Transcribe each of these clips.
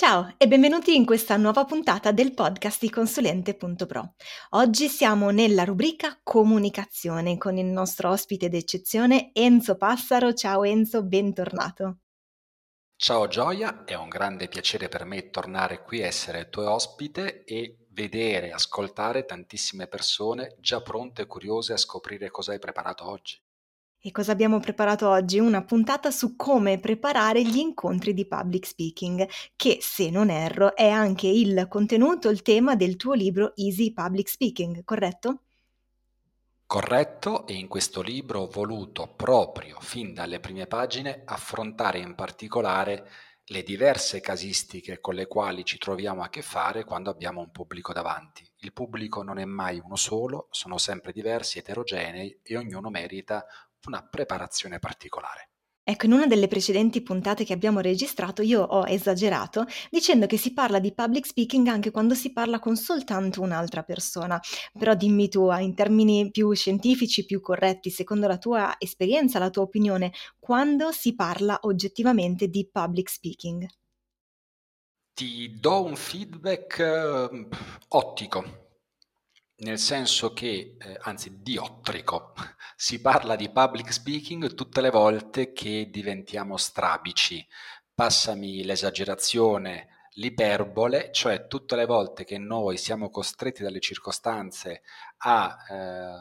Ciao e benvenuti in questa nuova puntata del podcast di Consulente.pro. Oggi siamo nella rubrica Comunicazione con il nostro ospite d'eccezione Enzo Passaro. Ciao Enzo, bentornato. Ciao Gioia, è un grande piacere per me tornare qui, essere il tuo ospite e vedere, ascoltare tantissime persone già pronte e curiose a scoprire cosa hai preparato oggi. E cosa abbiamo preparato oggi? Una puntata su come preparare gli incontri di public speaking, che se non erro è anche il contenuto, il tema del tuo libro Easy Public Speaking, corretto? Corretto, e in questo libro ho voluto proprio fin dalle prime pagine affrontare in particolare le diverse casistiche con le quali ci troviamo a che fare quando abbiamo un pubblico davanti. Il pubblico non è mai uno solo, sono sempre diversi, eterogenei e ognuno merita una preparazione particolare. Ecco, in una delle precedenti puntate che abbiamo registrato io ho esagerato dicendo che si parla di public speaking anche quando si parla con soltanto un'altra persona, però dimmi tu, in termini più scientifici, più corretti, secondo la tua esperienza, la tua opinione, quando si parla oggettivamente di public speaking? Ti do un feedback ottico. Nel senso che, anzi diottrico, si parla di public speaking tutte le volte che diventiamo strabici, passami l'esagerazione, l'iperbole, cioè tutte le volte che noi siamo costretti dalle circostanze a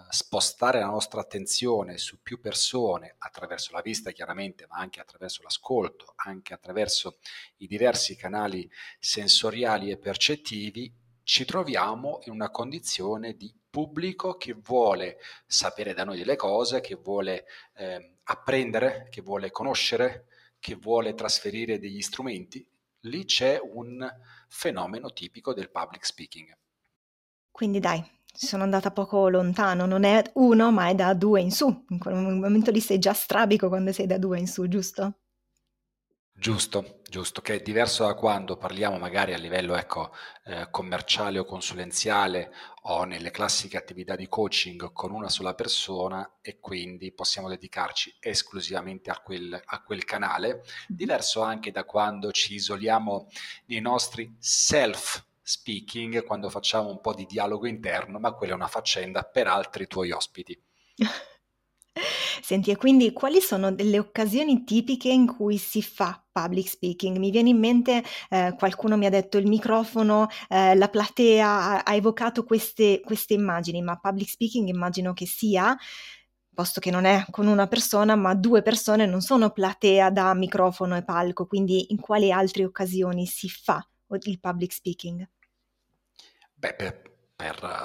spostare la nostra attenzione su più persone, attraverso la vista chiaramente, ma anche attraverso l'ascolto, anche attraverso i diversi canali sensoriali e percettivi, ci troviamo in una condizione di pubblico che vuole sapere da noi delle cose, che vuole apprendere, che vuole conoscere, che vuole trasferire degli strumenti. Lì c'è un fenomeno tipico del public speaking. Quindi dai, sono andata poco lontano, non è uno ma è da due in su. In quel momento lì sei già strabico quando sei da due in su, giusto? Giusto, che è diverso da quando parliamo magari a livello commerciale o consulenziale o nelle classiche attività di coaching con una sola persona e quindi possiamo dedicarci esclusivamente a quel canale, diverso anche da quando ci isoliamo nei nostri self-speaking, quando facciamo un po' di dialogo interno, ma quella è una faccenda per altri tuoi ospiti. Senti, e quindi quali sono delle occasioni tipiche in cui si fa public speaking? Mi viene in mente, qualcuno mi ha detto il microfono, la platea, ha evocato queste immagini, ma public speaking immagino che sia, posto che non è con una persona, ma due persone, non sono platea da microfono e palco, quindi in quali altre occasioni si fa il public speaking? Beh,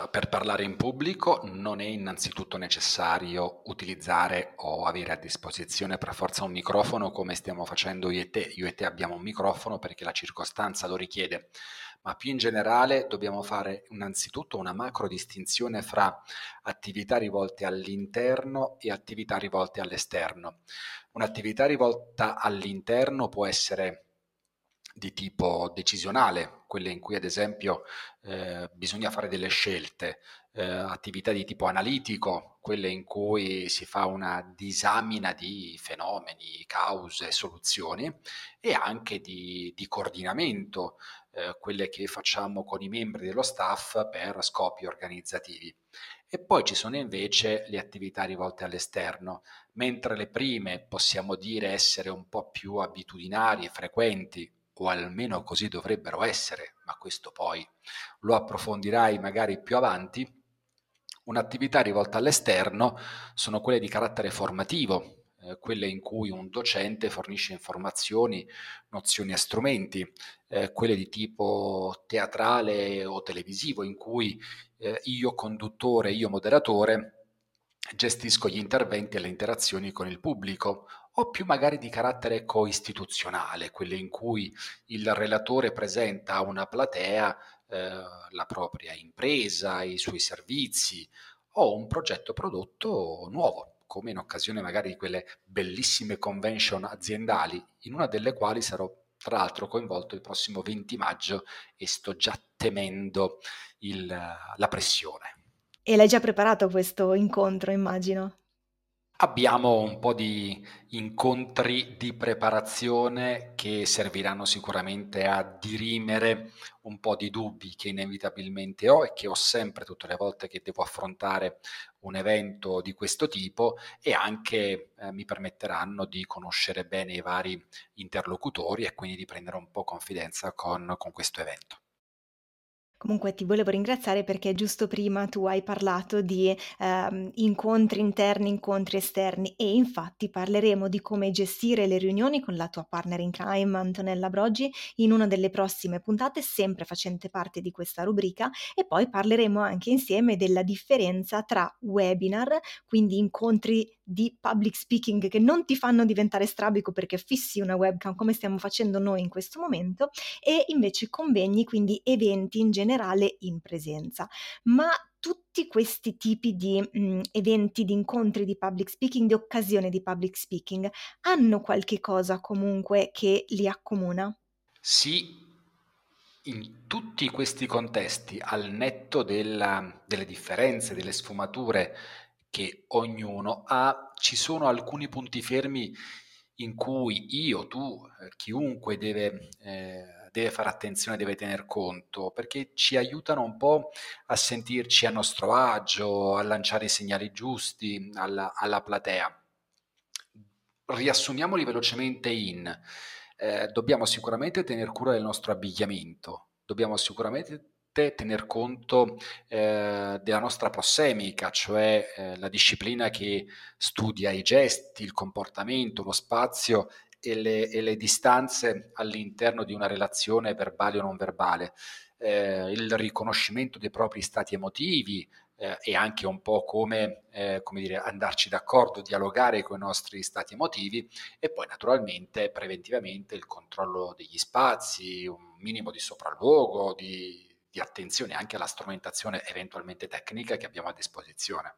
Per parlare in pubblico non è innanzitutto necessario utilizzare o avere a disposizione per forza un microfono come stiamo facendo io e te. Io e te abbiamo un microfono perché la circostanza lo richiede, ma più in generale dobbiamo fare innanzitutto una macro distinzione fra attività rivolte all'interno e attività rivolte all'esterno. Un'attività rivolta all'interno può essere di tipo decisionale, quelle in cui ad esempio bisogna fare delle scelte, attività di tipo analitico, quelle in cui si fa una disamina di fenomeni, cause, soluzioni, e anche di coordinamento, quelle che facciamo con i membri dello staff per scopi organizzativi. E poi ci sono invece le attività rivolte all'esterno, mentre le prime possiamo dire essere un po' più abitudinarie, frequenti, o almeno così dovrebbero essere, ma questo poi lo approfondirai magari più avanti. Un'attività rivolta all'esterno sono quelle di carattere formativo, quelle in cui un docente fornisce informazioni, nozioni e strumenti, quelle di tipo teatrale o televisivo, in cui io conduttore, io moderatore, gestisco gli interventi e le interazioni con il pubblico, o più magari di carattere coistituzionale, quelle in cui il relatore presenta a una platea la propria impresa, i suoi servizi o un progetto prodotto nuovo, come in occasione magari di quelle bellissime convention aziendali, in una delle quali sarò tra l'altro coinvolto il prossimo 20 maggio e sto già temendo la pressione. E l'hai già preparato questo incontro, immagino? Abbiamo un po' di incontri di preparazione che serviranno sicuramente a dirimere un po' di dubbi che inevitabilmente ho e che ho sempre tutte le volte che devo affrontare un evento di questo tipo, e anche mi permetteranno di conoscere bene i vari interlocutori e quindi di prendere un po' confidenza con questo evento. Comunque ti volevo ringraziare perché giusto prima tu hai parlato di incontri interni, incontri esterni, e infatti parleremo di come gestire le riunioni con la tua partner in crime Antonella Broggi in una delle prossime puntate, sempre facente parte di questa rubrica, e poi parleremo anche insieme della differenza tra webinar, quindi incontri di public speaking che non ti fanno diventare strabico perché fissi una webcam come stiamo facendo noi in questo momento, e invece convegni, quindi eventi in generale in presenza. Ma tutti questi tipi di eventi, di incontri di public speaking, di occasione di public speaking, hanno qualche cosa comunque che li accomuna? Sì, in tutti questi contesti, al netto delle differenze, delle sfumature che ognuno ha, ci sono alcuni punti fermi in cui io, tu, chiunque deve fare attenzione, deve tener conto, perché ci aiutano un po' a sentirci a nostro agio, a lanciare i segnali giusti alla platea. Riassumiamoli velocemente dobbiamo sicuramente tener cura del nostro abbigliamento, dobbiamo sicuramente tener conto della nostra prossemica, cioè la disciplina che studia i gesti, il comportamento, lo spazio e le distanze all'interno di una relazione verbale o non verbale, il riconoscimento dei propri stati emotivi e anche un po' come dire, andarci d'accordo, dialogare con i nostri stati emotivi, e poi naturalmente preventivamente il controllo degli spazi, un minimo di sopralluogo, di attenzione anche alla strumentazione eventualmente tecnica che abbiamo a disposizione.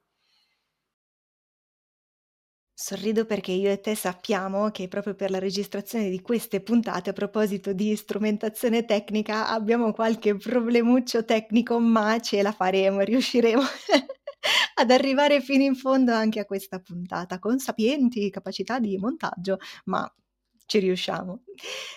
Sorrido perché io e te sappiamo che proprio per la registrazione di queste puntate, a proposito di strumentazione tecnica, abbiamo qualche problemuccio tecnico, ma ce la faremo, riusciremo ad arrivare fino in fondo anche a questa puntata con sapienti capacità di montaggio, ma ci riusciamo.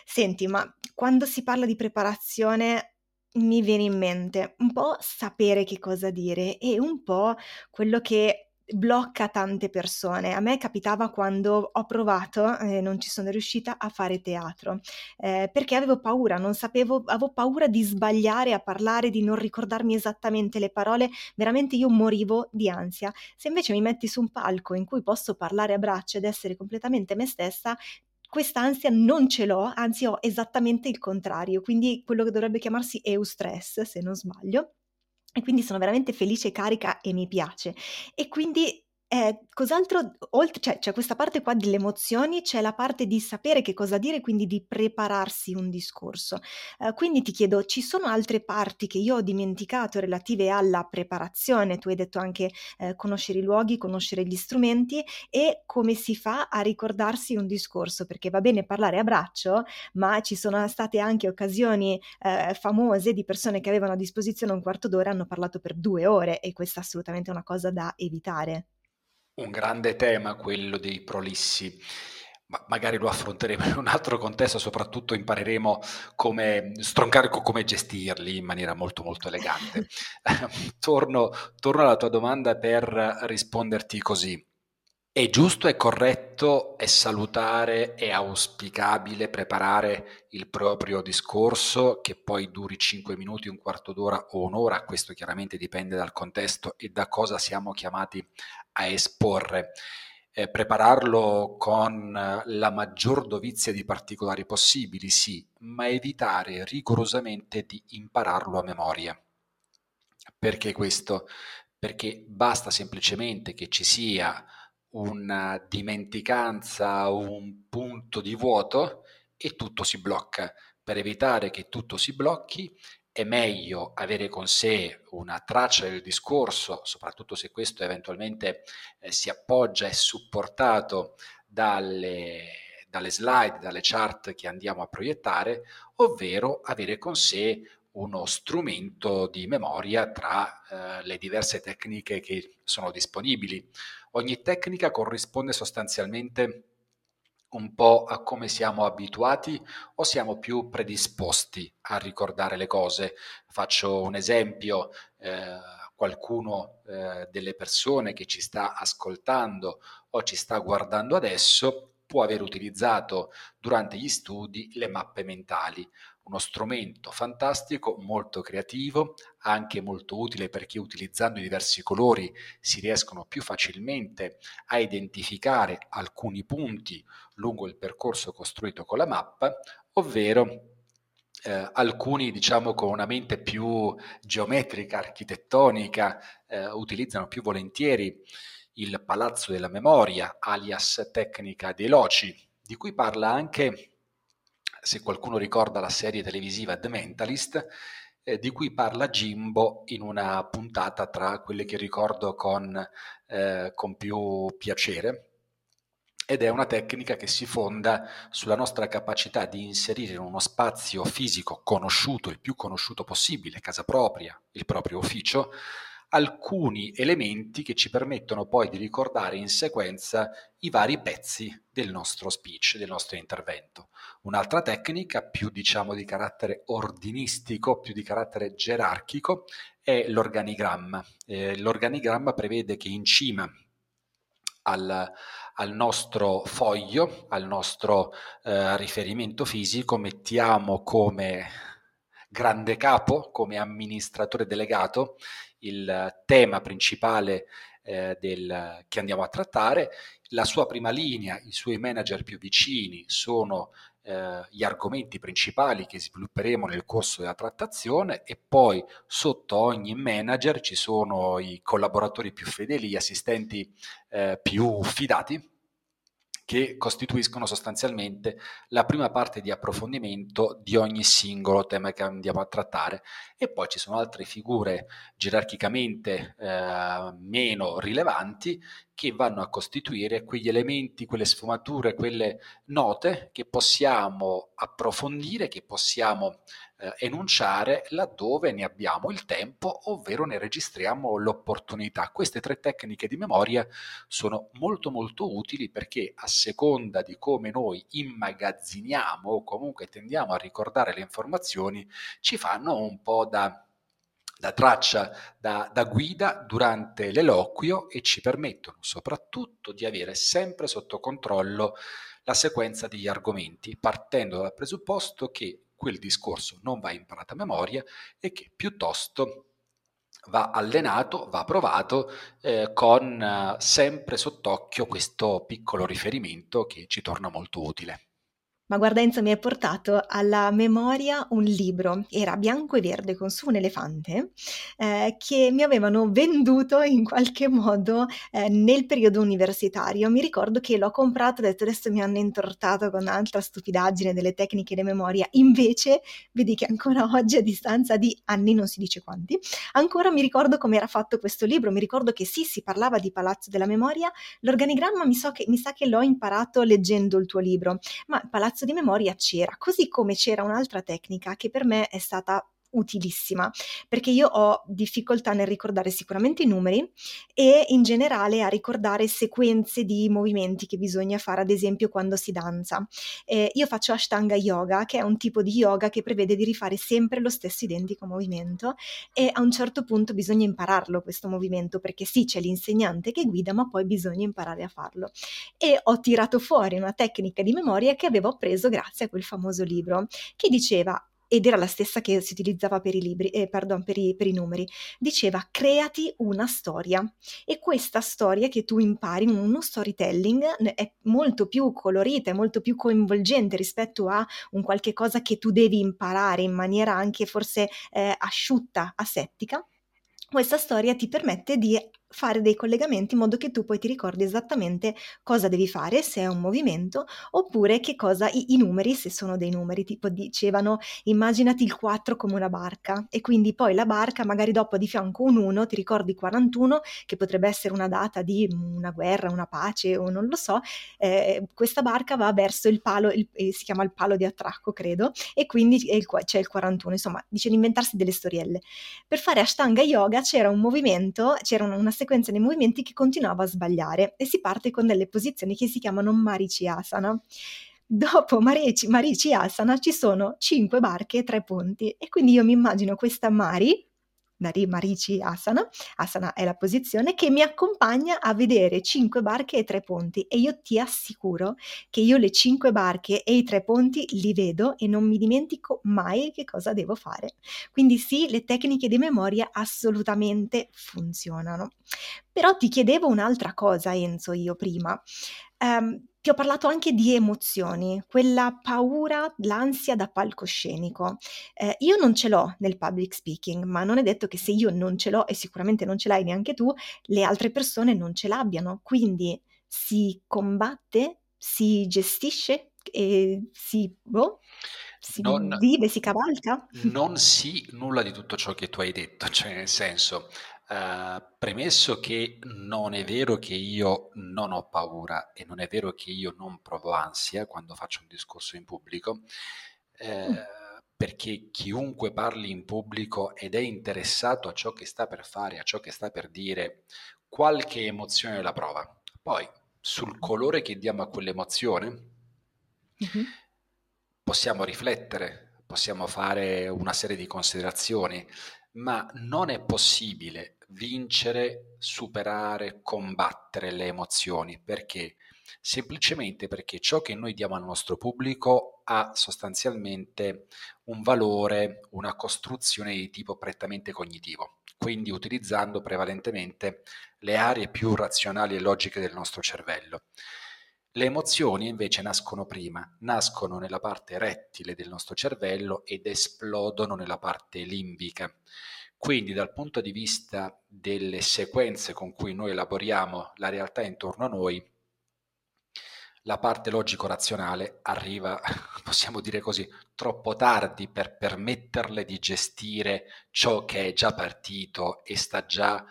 Senti, ma quando si parla di preparazione mi viene in mente un po' sapere che cosa dire e un po' quello che blocca tante persone. A me capitava quando ho provato, non ci sono riuscita, a fare teatro, perché avevo paura, non sapevo, avevo paura di sbagliare a parlare, di non ricordarmi esattamente le parole, veramente io morivo di ansia. Se invece mi metti su un palco in cui posso parlare a braccio ed essere completamente me stessa, questa ansia non ce l'ho, anzi ho esattamente il contrario, quindi quello che dovrebbe chiamarsi eustress, se non sbaglio, e quindi sono veramente felice, carica, e mi piace. E quindi cos'altro, oltre, cioè, c'è questa parte qua delle emozioni, c'è la parte di sapere che cosa dire, quindi di prepararsi un discorso. Quindi ti chiedo, ci sono altre parti che io ho dimenticato relative alla preparazione? Tu hai detto anche conoscere i luoghi, conoscere gli strumenti, e come si fa a ricordarsi un discorso, perché va bene parlare a braccio, ma ci sono state anche occasioni famose di persone che avevano a disposizione un quarto d'ora e hanno parlato per 2 ore, e questa è assolutamente una cosa da evitare. Un grande tema quello dei prolissi, ma magari lo affronteremo in un altro contesto, soprattutto impareremo come stroncarco, come gestirli in maniera molto molto elegante. Torno alla tua domanda per risponderti così. È giusto, è corretto, è salutare, è auspicabile preparare il proprio discorso, che poi duri 5 minuti, un quarto d'ora o un'ora, questo chiaramente dipende dal contesto e da cosa siamo chiamati a esporre. Prepararlo con la maggior dovizia di particolari possibili, sì, ma evitare rigorosamente di impararlo a memoria. Perché questo? Perché basta semplicemente che ci sia una dimenticanza, un punto di vuoto, e tutto si blocca. Per evitare che tutto si blocchi è meglio avere con sé una traccia del discorso, soprattutto se questo eventualmente si appoggia e supportato dalle slide, dalle chart che andiamo a proiettare, ovvero avere con sé uno strumento di memoria tra le diverse tecniche che sono disponibili. Ogni tecnica corrisponde sostanzialmente un po' a come siamo abituati o siamo più predisposti a ricordare le cose. Faccio un esempio, qualcuno delle persone che ci sta ascoltando o ci sta guardando adesso può aver utilizzato durante gli studi le mappe mentali, uno strumento fantastico, molto creativo, anche molto utile perché utilizzando i diversi colori si riescono più facilmente a identificare alcuni punti lungo il percorso costruito con la mappa, ovvero alcuni, diciamo, con una mente più geometrica, architettonica, utilizzano più volentieri il palazzo della memoria, alias tecnica dei loci, di cui parla anche, se qualcuno ricorda la serie televisiva The Mentalist, di cui parla Jimbo in una puntata tra quelle che ricordo con più piacere, ed è una tecnica che si fonda sulla nostra capacità di inserire in uno spazio fisico conosciuto, il più conosciuto possibile, casa propria, il proprio ufficio, alcuni elementi che ci permettono poi di ricordare in sequenza i vari pezzi del nostro speech, del nostro intervento. Un'altra tecnica, più diciamo di carattere ordinistico, più di carattere gerarchico, è l'organigramma. L'organigramma prevede che in cima al nostro foglio, al nostro riferimento fisico, mettiamo come grande capo, come amministratore delegato, il tema principale che andiamo a trattare. La sua prima linea, i suoi manager più vicini sono gli argomenti principali che svilupperemo nel corso della trattazione, e poi sotto ogni manager ci sono i collaboratori più fedeli, gli assistenti più fidati, che costituiscono sostanzialmente la prima parte di approfondimento di ogni singolo tema che andiamo a trattare. E poi ci sono altre figure gerarchicamente meno rilevanti che vanno a costituire quegli elementi, quelle sfumature, quelle note che possiamo approfondire, che possiamo enunciare laddove ne abbiamo il tempo, ovvero ne registriamo l'opportunità. Queste tre tecniche di memoria sono molto molto utili perché, a seconda di come noi immagazziniamo o comunque tendiamo a ricordare le informazioni, ci fanno un po' da traccia, da guida durante l'eloquio, e ci permettono soprattutto di avere sempre sotto controllo la sequenza degli argomenti, partendo dal presupposto che quel discorso non va imparato a memoria e che piuttosto va allenato, va provato, con sempre sott'occhio questo piccolo riferimento che ci torna molto utile. Ma guarda Enzo, mi hai portato alla memoria un libro, era bianco e verde con su un elefante, che mi avevano venduto in qualche modo nel periodo universitario. Mi ricordo che l'ho comprato e ho detto adesso mi hanno intortato con un'altra stupidaggine delle tecniche di memoria. Invece vedi che ancora oggi, a distanza di anni, non si dice quanti, ancora mi ricordo come era fatto questo libro. Mi ricordo che sì, si parlava di palazzo della memoria. L'organigramma mi sa che l'ho imparato leggendo il tuo libro, ma il palazzo di memoria c'era, così come c'era un'altra tecnica che per me è stata utilissima, perché io ho difficoltà nel ricordare sicuramente i numeri e in generale a ricordare sequenze di movimenti che bisogna fare, ad esempio quando si danza. Io faccio Ashtanga Yoga, che è un tipo di yoga che prevede di rifare sempre lo stesso identico movimento, e a un certo punto bisogna impararlo questo movimento, perché sì, c'è l'insegnante che guida, ma poi bisogna imparare a farlo. E ho tirato fuori una tecnica di memoria che avevo appreso grazie a quel famoso libro, che diceva, ed era la stessa che si utilizzava per i libri, per i numeri, diceva creati una storia, e questa storia che tu impari, uno storytelling, è molto più colorita, è molto più coinvolgente rispetto a un qualche cosa che tu devi imparare in maniera anche forse asciutta, asettica. Questa storia ti permette di fare dei collegamenti in modo che tu poi ti ricordi esattamente cosa devi fare, se è un movimento, oppure che cosa i numeri, se sono dei numeri, tipo dicevano immaginati il 4 come una barca, e quindi poi la barca magari dopo di fianco un 1, ti ricordi 41 che potrebbe essere una data di una guerra, una pace o non lo so, questa barca va verso il palo, si chiama il palo di attracco credo, e quindi c'è il 41, insomma dice di inventarsi delle storielle. Per fare Ashtanga Yoga c'era un movimento, c'era una sequenza dei movimenti che continuava a sbagliare e si parte con delle posizioni che si chiamano Marici Asana. Dopo Marici Asana ci sono 5 barche e 3 ponti, e quindi io mi immagino questa Marici Asana, Asana è la posizione che mi accompagna a vedere 5 barche e 3 ponti, e io ti assicuro che io le 5 barche e i 3 ponti li vedo e non mi dimentico mai che cosa devo fare. Quindi sì, le tecniche di memoria assolutamente funzionano. Però ti chiedevo un'altra cosa, Enzo, io prima. Ti ho parlato anche di emozioni, quella paura, l'ansia da palcoscenico. Io non ce l'ho nel public speaking, ma non è detto che se io non ce l'ho, e sicuramente non ce l'hai neanche tu, le altre persone non ce l'abbiano. Quindi si combatte, si gestisce, e si vive, si cavalca? Non si nulla di tutto ciò che tu hai detto, cioè nel senso... premesso che non è vero che io non ho paura e non è vero che io non provo ansia quando faccio un discorso in pubblico, perché chiunque parli in pubblico ed è interessato a ciò che sta per fare, a ciò che sta per dire, qualche emozione la prova. Poi sul colore che diamo a quell'emozione possiamo riflettere, possiamo fare una serie di considerazioni, ma non è possibile vincere, superare, combattere le emozioni. Perché? Semplicemente perché ciò che noi diamo al nostro pubblico ha sostanzialmente un valore, una costruzione di tipo prettamente cognitivo, quindi utilizzando prevalentemente le aree più razionali e logiche del nostro cervello. Le emozioni invece nascono prima, nascono nella parte rettile del nostro cervello ed esplodono nella parte limbica. Quindi dal punto di vista delle sequenze con cui noi elaboriamo la realtà intorno a noi, la parte logico-razionale arriva, possiamo dire così, troppo tardi per permetterle di gestire ciò che è già partito e sta già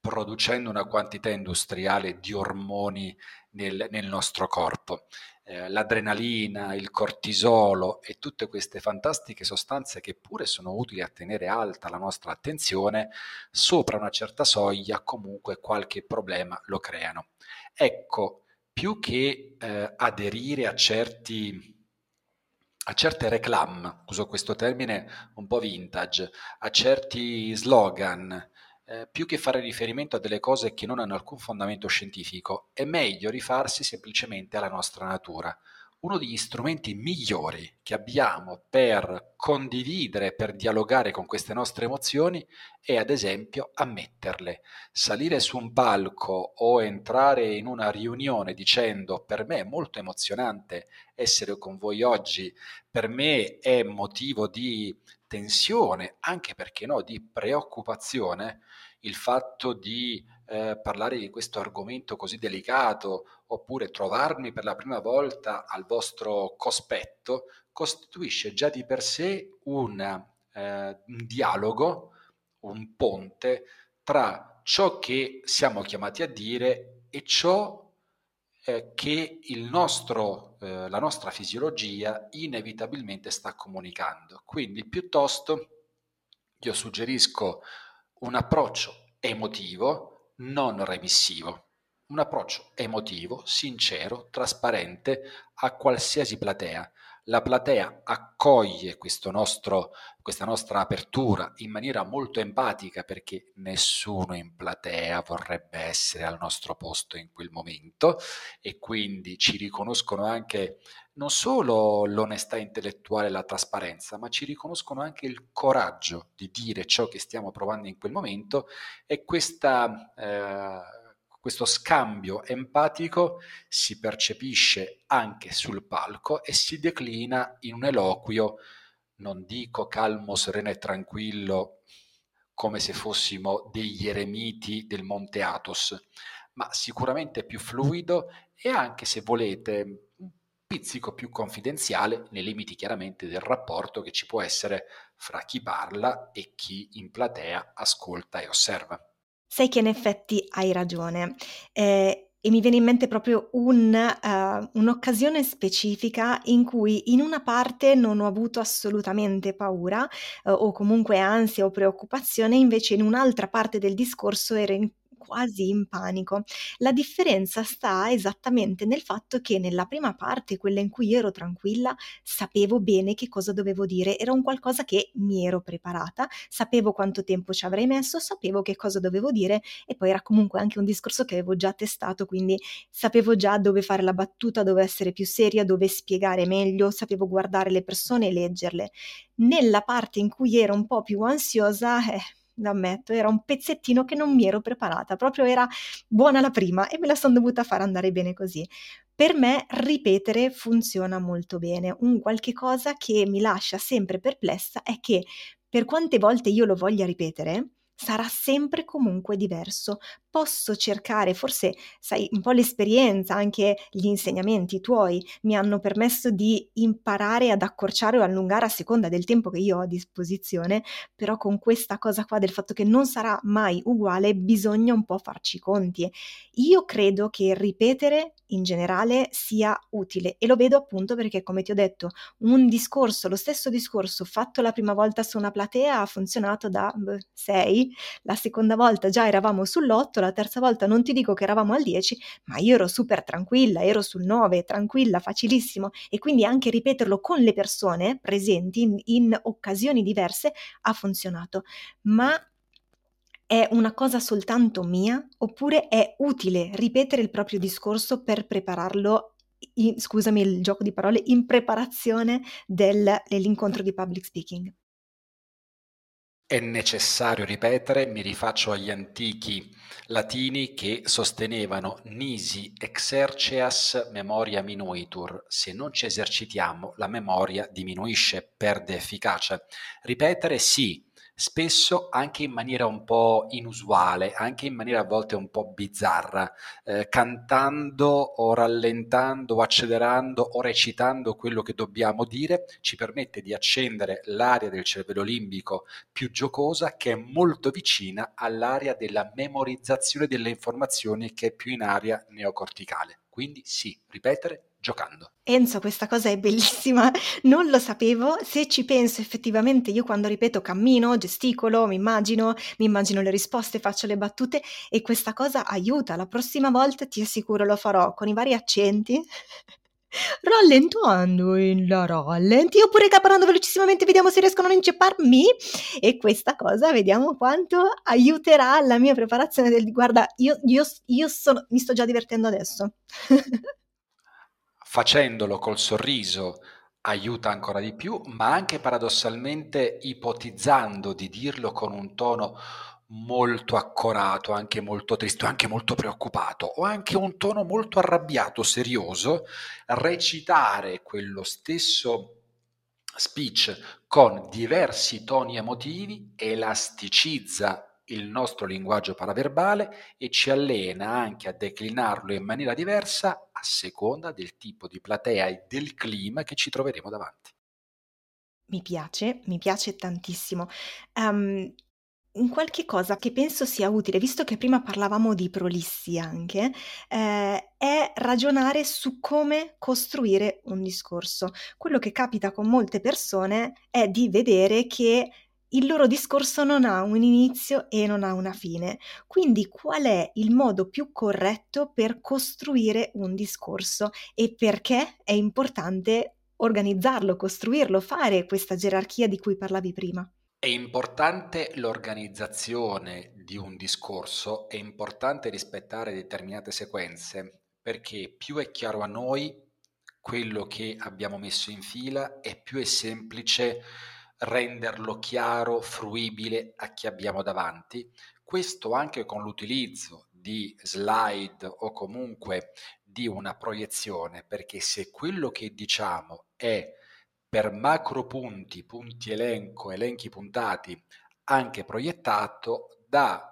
producendo una quantità industriale di ormoni nel nostro corpo. L'adrenalina, il cortisolo e tutte queste fantastiche sostanze che pure sono utili a tenere alta la nostra attenzione, sopra una certa soglia comunque qualche problema lo creano. Ecco, più che aderire a certe reclame, uso questo termine un po' vintage, a certi slogan, più che fare riferimento a delle cose che non hanno alcun fondamento scientifico, è meglio rifarsi semplicemente alla nostra natura. Uno degli strumenti migliori che abbiamo per condividere, per dialogare con queste nostre emozioni è ad esempio ammetterle. Salire su un palco o entrare in una riunione dicendo per me è molto emozionante essere con voi oggi, per me è motivo di tensione, anche perché no, di preoccupazione, il fatto di parlare di questo argomento così delicato, oppure trovarmi per la prima volta al vostro cospetto, costituisce già di per sé un dialogo, un ponte tra ciò che siamo chiamati a dire e ciò che la nostra fisiologia inevitabilmente sta comunicando. Quindi piuttosto io suggerisco un approccio emotivo, non remissivo, un approccio emotivo, sincero, trasparente a qualsiasi platea. La platea accoglie questa nostra apertura in maniera molto empatica, perché nessuno in platea vorrebbe essere al nostro posto in quel momento, e quindi ci riconoscono anche non solo l'onestà intellettuale e la trasparenza, ma ci riconoscono anche il coraggio di dire ciò che stiamo provando in quel momento, e questo scambio empatico si percepisce anche sul palco e si declina in un eloquio, non dico calmo, sereno e tranquillo come se fossimo degli eremiti del Monte Athos, ma sicuramente è più fluido e anche, se volete, un pizzico più confidenziale, nei limiti chiaramente del rapporto che ci può essere fra chi parla e chi in platea ascolta e osserva. Sai che in effetti hai ragione. E mi viene in mente proprio un'occasione specifica in cui in una parte non ho avuto assolutamente paura o comunque ansia o preoccupazione, invece in un'altra parte del discorso ero quasi in panico. La differenza sta esattamente nel fatto che nella prima parte, quella in cui ero tranquilla, sapevo bene che cosa dovevo dire, era un qualcosa che mi ero preparata, sapevo quanto tempo ci avrei messo, sapevo che cosa dovevo dire, e poi era comunque anche un discorso che avevo già testato, quindi sapevo già dove fare la battuta, dove essere più seria, dove spiegare meglio, sapevo guardare le persone e leggerle. Nella parte in cui ero un po' più ansiosa, lo ammetto, era un pezzettino che non mi ero preparata, proprio era buona la prima e me la sono dovuta far andare bene così. Per me ripetere funziona molto bene. Un qualche cosa che mi lascia sempre perplessa è che, per quante volte io lo voglia ripetere, sarà sempre comunque diverso. Posso cercare, forse, sai, un po' l'esperienza, anche gli insegnamenti tuoi mi hanno permesso di imparare ad accorciare o allungare a seconda del tempo che io ho a disposizione, però con questa cosa qua del fatto che non sarà mai uguale bisogna un po' farci i conti. Io credo che ripetere in generale sia utile, e lo vedo appunto perché, come ti ho detto, un discorso, lo stesso discorso fatto la prima volta su una platea ha funzionato da 6, la seconda volta già eravamo sull'8, la terza volta non ti dico che eravamo al 10, ma io ero super tranquilla, ero sul 9, tranquilla, facilissimo, e quindi anche ripeterlo con le persone presenti in occasioni diverse ha funzionato. Ma è una cosa soltanto mia, oppure è utile ripetere il proprio discorso per prepararlo, scusami il gioco di parole, in preparazione dell'incontro di public speaking? È necessario ripetere. Mi rifaccio agli antichi latini che sostenevano nisi exerceas memoria minuitur. Se non ci esercitiamo, la memoria diminuisce, perde efficacia. Ripetere sì, spesso anche in maniera un po' inusuale, anche in maniera a volte un po' bizzarra, cantando o rallentando o accelerando o recitando quello che dobbiamo dire, ci permette di accendere l'area del cervello limbico più giocosa, che è molto vicina all'area della memorizzazione delle informazioni, che è più in area neocorticale. Quindi sì, ripetere giocando. Enzo, questa cosa è bellissima, non lo sapevo. Se ci penso, effettivamente io quando ripeto cammino, gesticolo, mi immagino le risposte, faccio le battute, e questa cosa aiuta. La prossima volta ti assicuro lo farò con i vari accenti, rallentando in la rallenti, oppure parlando velocissimamente, vediamo se riescono a non incepparmi, e questa cosa vediamo quanto aiuterà la mia preparazione del... Guarda, mi sto già divertendo adesso. Facendolo col sorriso aiuta ancora di più, ma anche paradossalmente ipotizzando di dirlo con un tono molto accorato, anche molto triste, anche molto preoccupato, o anche un tono molto arrabbiato, serioso, recitare quello stesso speech con diversi toni emotivi elasticizza il nostro linguaggio paraverbale e ci allena anche a declinarlo in maniera diversa a seconda del tipo di platea e del clima che ci troveremo davanti. Mi piace tantissimo. Qualche cosa che penso sia utile, visto che prima parlavamo di prolissi anche, è ragionare su come costruire un discorso. Quello che capita con molte persone è di vedere che il loro discorso non ha un inizio e non ha una fine. Quindi qual è il modo più corretto per costruire un discorso, e perché è importante organizzarlo, costruirlo, fare questa gerarchia di cui parlavi prima? È importante l'organizzazione di un discorso, è importante rispettare determinate sequenze, perché più è chiaro a noi quello che abbiamo messo in fila e più è semplice renderlo chiaro, fruibile a chi abbiamo davanti. Questo anche con l'utilizzo di slide o comunque di una proiezione, perché se quello che diciamo è per macro punti, punti elenco, elenchi puntati, anche proiettato,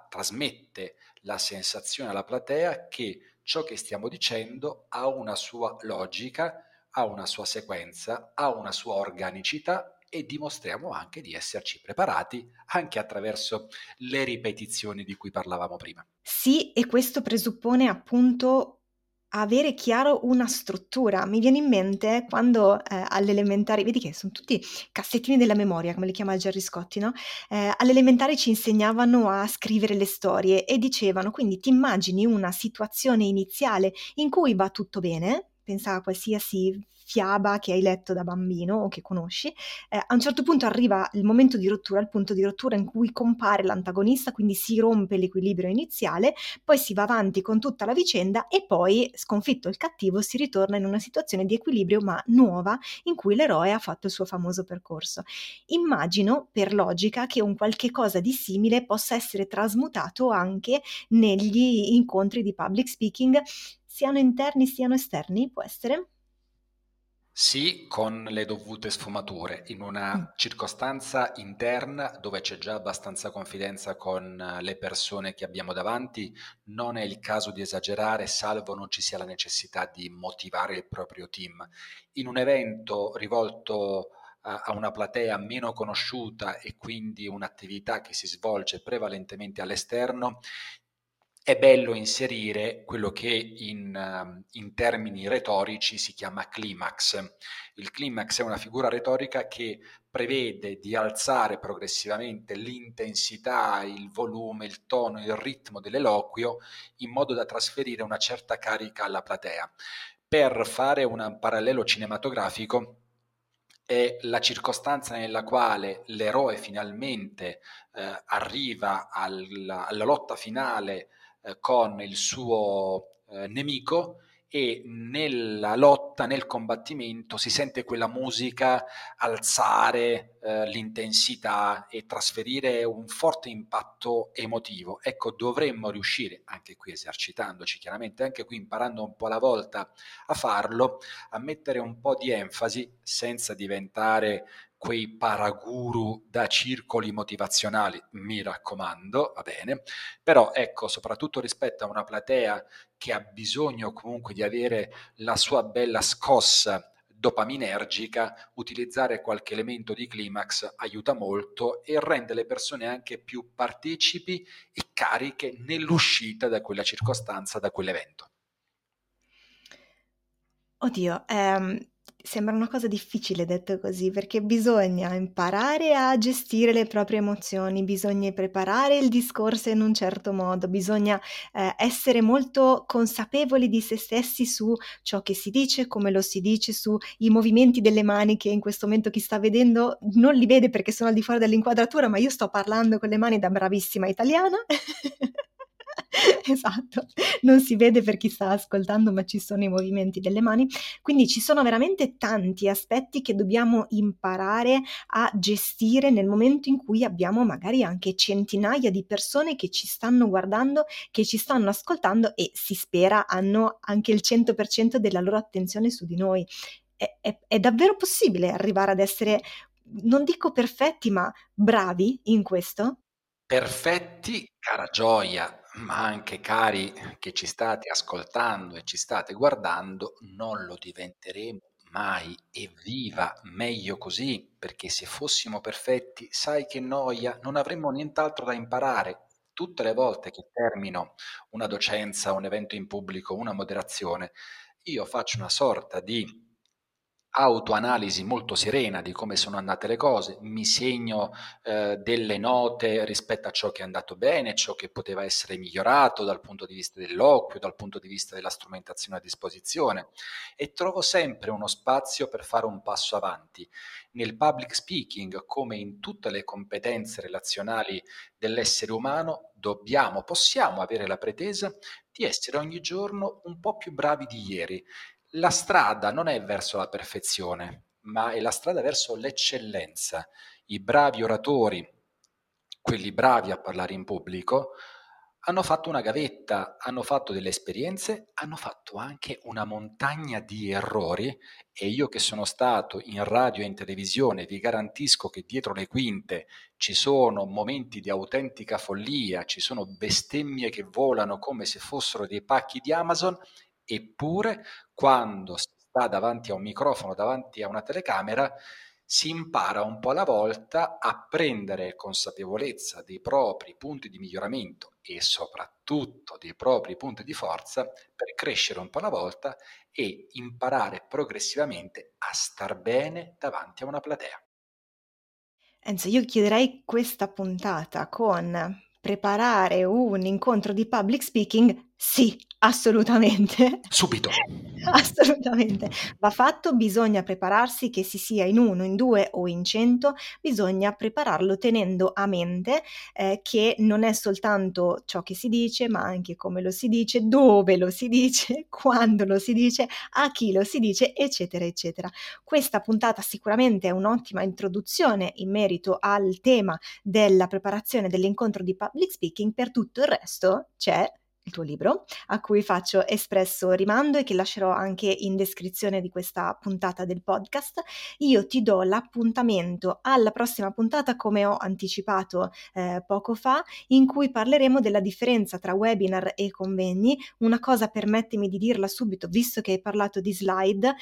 trasmette la sensazione alla platea che ciò che stiamo dicendo ha una sua logica, ha una sua sequenza, ha una sua organicità, e dimostriamo anche di esserci preparati anche attraverso le ripetizioni di cui parlavamo prima. Sì, e questo presuppone appunto avere chiaro una struttura. Mi viene in mente quando all'elementare, vedi che sono tutti cassettini della memoria, come li chiama Gerry Scotti, no? All'elementare ci insegnavano a scrivere le storie e dicevano, quindi ti immagini una situazione iniziale in cui va tutto bene, pensa a qualsiasi fiaba che hai letto da bambino o che conosci, a un certo punto arriva il momento di rottura, il punto di rottura in cui compare l'antagonista, quindi si rompe l'equilibrio iniziale, poi si va avanti con tutta la vicenda e poi, sconfitto il cattivo, si ritorna in una situazione di equilibrio ma nuova in cui l'eroe ha fatto il suo famoso percorso. Immagino, per logica, che un qualche cosa di simile possa essere trasmutato anche negli incontri di public speaking, siano interni siano esterni, può essere? Sì, con le dovute sfumature. In una circostanza interna dove c'è già abbastanza confidenza con le persone che abbiamo davanti, non è il caso di esagerare, salvo non ci sia la necessità di motivare il proprio team. In un evento rivolto a una platea meno conosciuta e quindi un'attività che si svolge prevalentemente all'esterno, è bello inserire quello che in termini retorici si chiama climax. Il climax è una figura retorica che prevede di alzare progressivamente l'intensità, il volume, il tono, il ritmo dell'eloquio in modo da trasferire una certa carica alla platea. Per fare un parallelo cinematografico, è la circostanza nella quale l'eroe finalmente arriva alla lotta finale con il suo nemico, e nella lotta, nel combattimento, si sente quella musica alzare l'intensità e trasferire un forte impatto emotivo. Ecco, dovremmo riuscire, anche qui esercitandoci chiaramente, anche qui imparando un po' alla volta a farlo, a mettere un po' di enfasi senza diventare quei paraguru da circoli motivazionali, mi raccomando, va bene, però ecco, soprattutto rispetto a una platea che ha bisogno comunque di avere la sua bella scossa dopaminergica, utilizzare qualche elemento di climax aiuta molto e rende le persone anche più partecipi e cariche nell'uscita da quella circostanza, da quell'evento. Oddio, sembra una cosa difficile detto così, perché bisogna imparare a gestire le proprie emozioni, bisogna preparare il discorso in un certo modo, bisogna essere molto consapevoli di se stessi su ciò che si dice, come lo si dice, sui movimenti delle mani, che in questo momento chi sta vedendo non li vede perché sono al di fuori dell'inquadratura, ma io sto parlando con le mani da bravissima italiana. Esatto, non si vede per chi sta ascoltando, ma ci sono i movimenti delle mani, quindi ci sono veramente tanti aspetti che dobbiamo imparare a gestire nel momento in cui abbiamo magari anche centinaia di persone che ci stanno guardando, che ci stanno ascoltando e si spera hanno anche il 100% della loro attenzione su di noi. È davvero possibile arrivare ad essere, non dico perfetti, ma bravi in questo? Perfetti, cara Gioia, ma anche cari che ci state ascoltando e ci state guardando, non lo diventeremo mai, evviva, meglio così, perché se fossimo perfetti, sai che noia, non avremmo nient'altro da imparare. Tutte le volte che termino una docenza, un evento in pubblico, una moderazione, io faccio una sorta di autoanalisi molto serena di come sono andate le cose, mi segno delle note rispetto a ciò che è andato bene, ciò che poteva essere migliorato dal punto di vista dell'occhio, dal punto di vista della strumentazione a disposizione, e trovo sempre uno spazio per fare un passo avanti. Nel public speaking, come in tutte le competenze relazionali dell'essere umano, possiamo avere la pretesa di essere ogni giorno un po' più bravi di ieri. La strada non è verso la perfezione, ma è la strada verso l'eccellenza. I bravi oratori, quelli bravi a parlare in pubblico, hanno fatto una gavetta, hanno fatto delle esperienze, hanno fatto anche una montagna di errori, e io che sono stato in radio e in televisione vi garantisco che dietro le quinte ci sono momenti di autentica follia, ci sono bestemmie che volano come se fossero dei pacchi di Amazon, eppure quando si sta davanti a un microfono, davanti a una telecamera, si impara un po' alla volta a prendere consapevolezza dei propri punti di miglioramento e soprattutto dei propri punti di forza per crescere un po' alla volta e imparare progressivamente a star bene davanti a una platea. Enzo, io chiuderei questa puntata con preparare un incontro di public speaking. Sì, assolutamente. Subito. Assolutamente. Va fatto, bisogna prepararsi, che si sia in 1, in 2 o in 100, bisogna prepararlo tenendo a mente che non è soltanto ciò che si dice, ma anche come lo si dice, dove lo si dice, quando lo si dice, a chi lo si dice, eccetera, eccetera. Questa puntata sicuramente è un'ottima introduzione in merito al tema della preparazione dell'incontro di public speaking. Per tutto il resto c'è il tuo libro, a cui faccio espresso rimando e che lascerò anche in descrizione di questa puntata del podcast. Io ti do l'appuntamento alla prossima puntata, come ho anticipato poco fa, in cui parleremo della differenza tra webinar e convegni. Una cosa permettimi di dirla subito, visto che hai parlato di slide.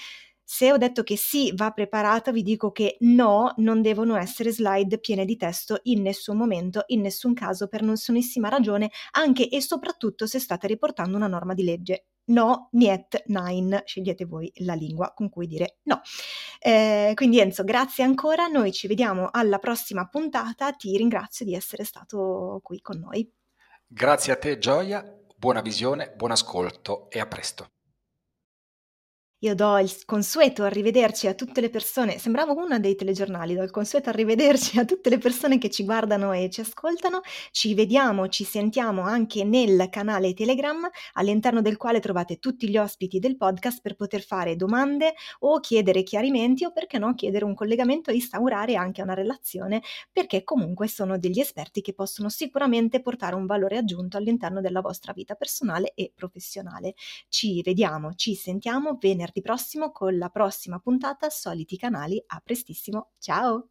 Se ho detto che sì, va preparata, vi dico che no, non devono essere slide piene di testo in nessun momento, in nessun caso, per nessunissima ragione, anche e soprattutto se state riportando una norma di legge. No, niet, nein, scegliete voi la lingua con cui dire no. Quindi Enzo, grazie ancora, noi ci vediamo alla prossima puntata, ti ringrazio di essere stato qui con noi. Grazie a te Gioia, buona visione, buon ascolto e a presto. Io do il consueto arrivederci a tutte le persone, sembravo una dei telegiornali, do il consueto arrivederci a tutte le persone che ci guardano e ci ascoltano, ci vediamo, ci sentiamo anche nel canale Telegram, all'interno del quale trovate tutti gli ospiti del podcast per poter fare domande o chiedere chiarimenti o perché no chiedere un collegamento e instaurare anche una relazione, perché comunque sono degli esperti che possono sicuramente portare un valore aggiunto all'interno della vostra vita personale e professionale. Ci vediamo, ci sentiamo venerdì prossimo con la prossima puntata, soliti canali, a prestissimo, ciao!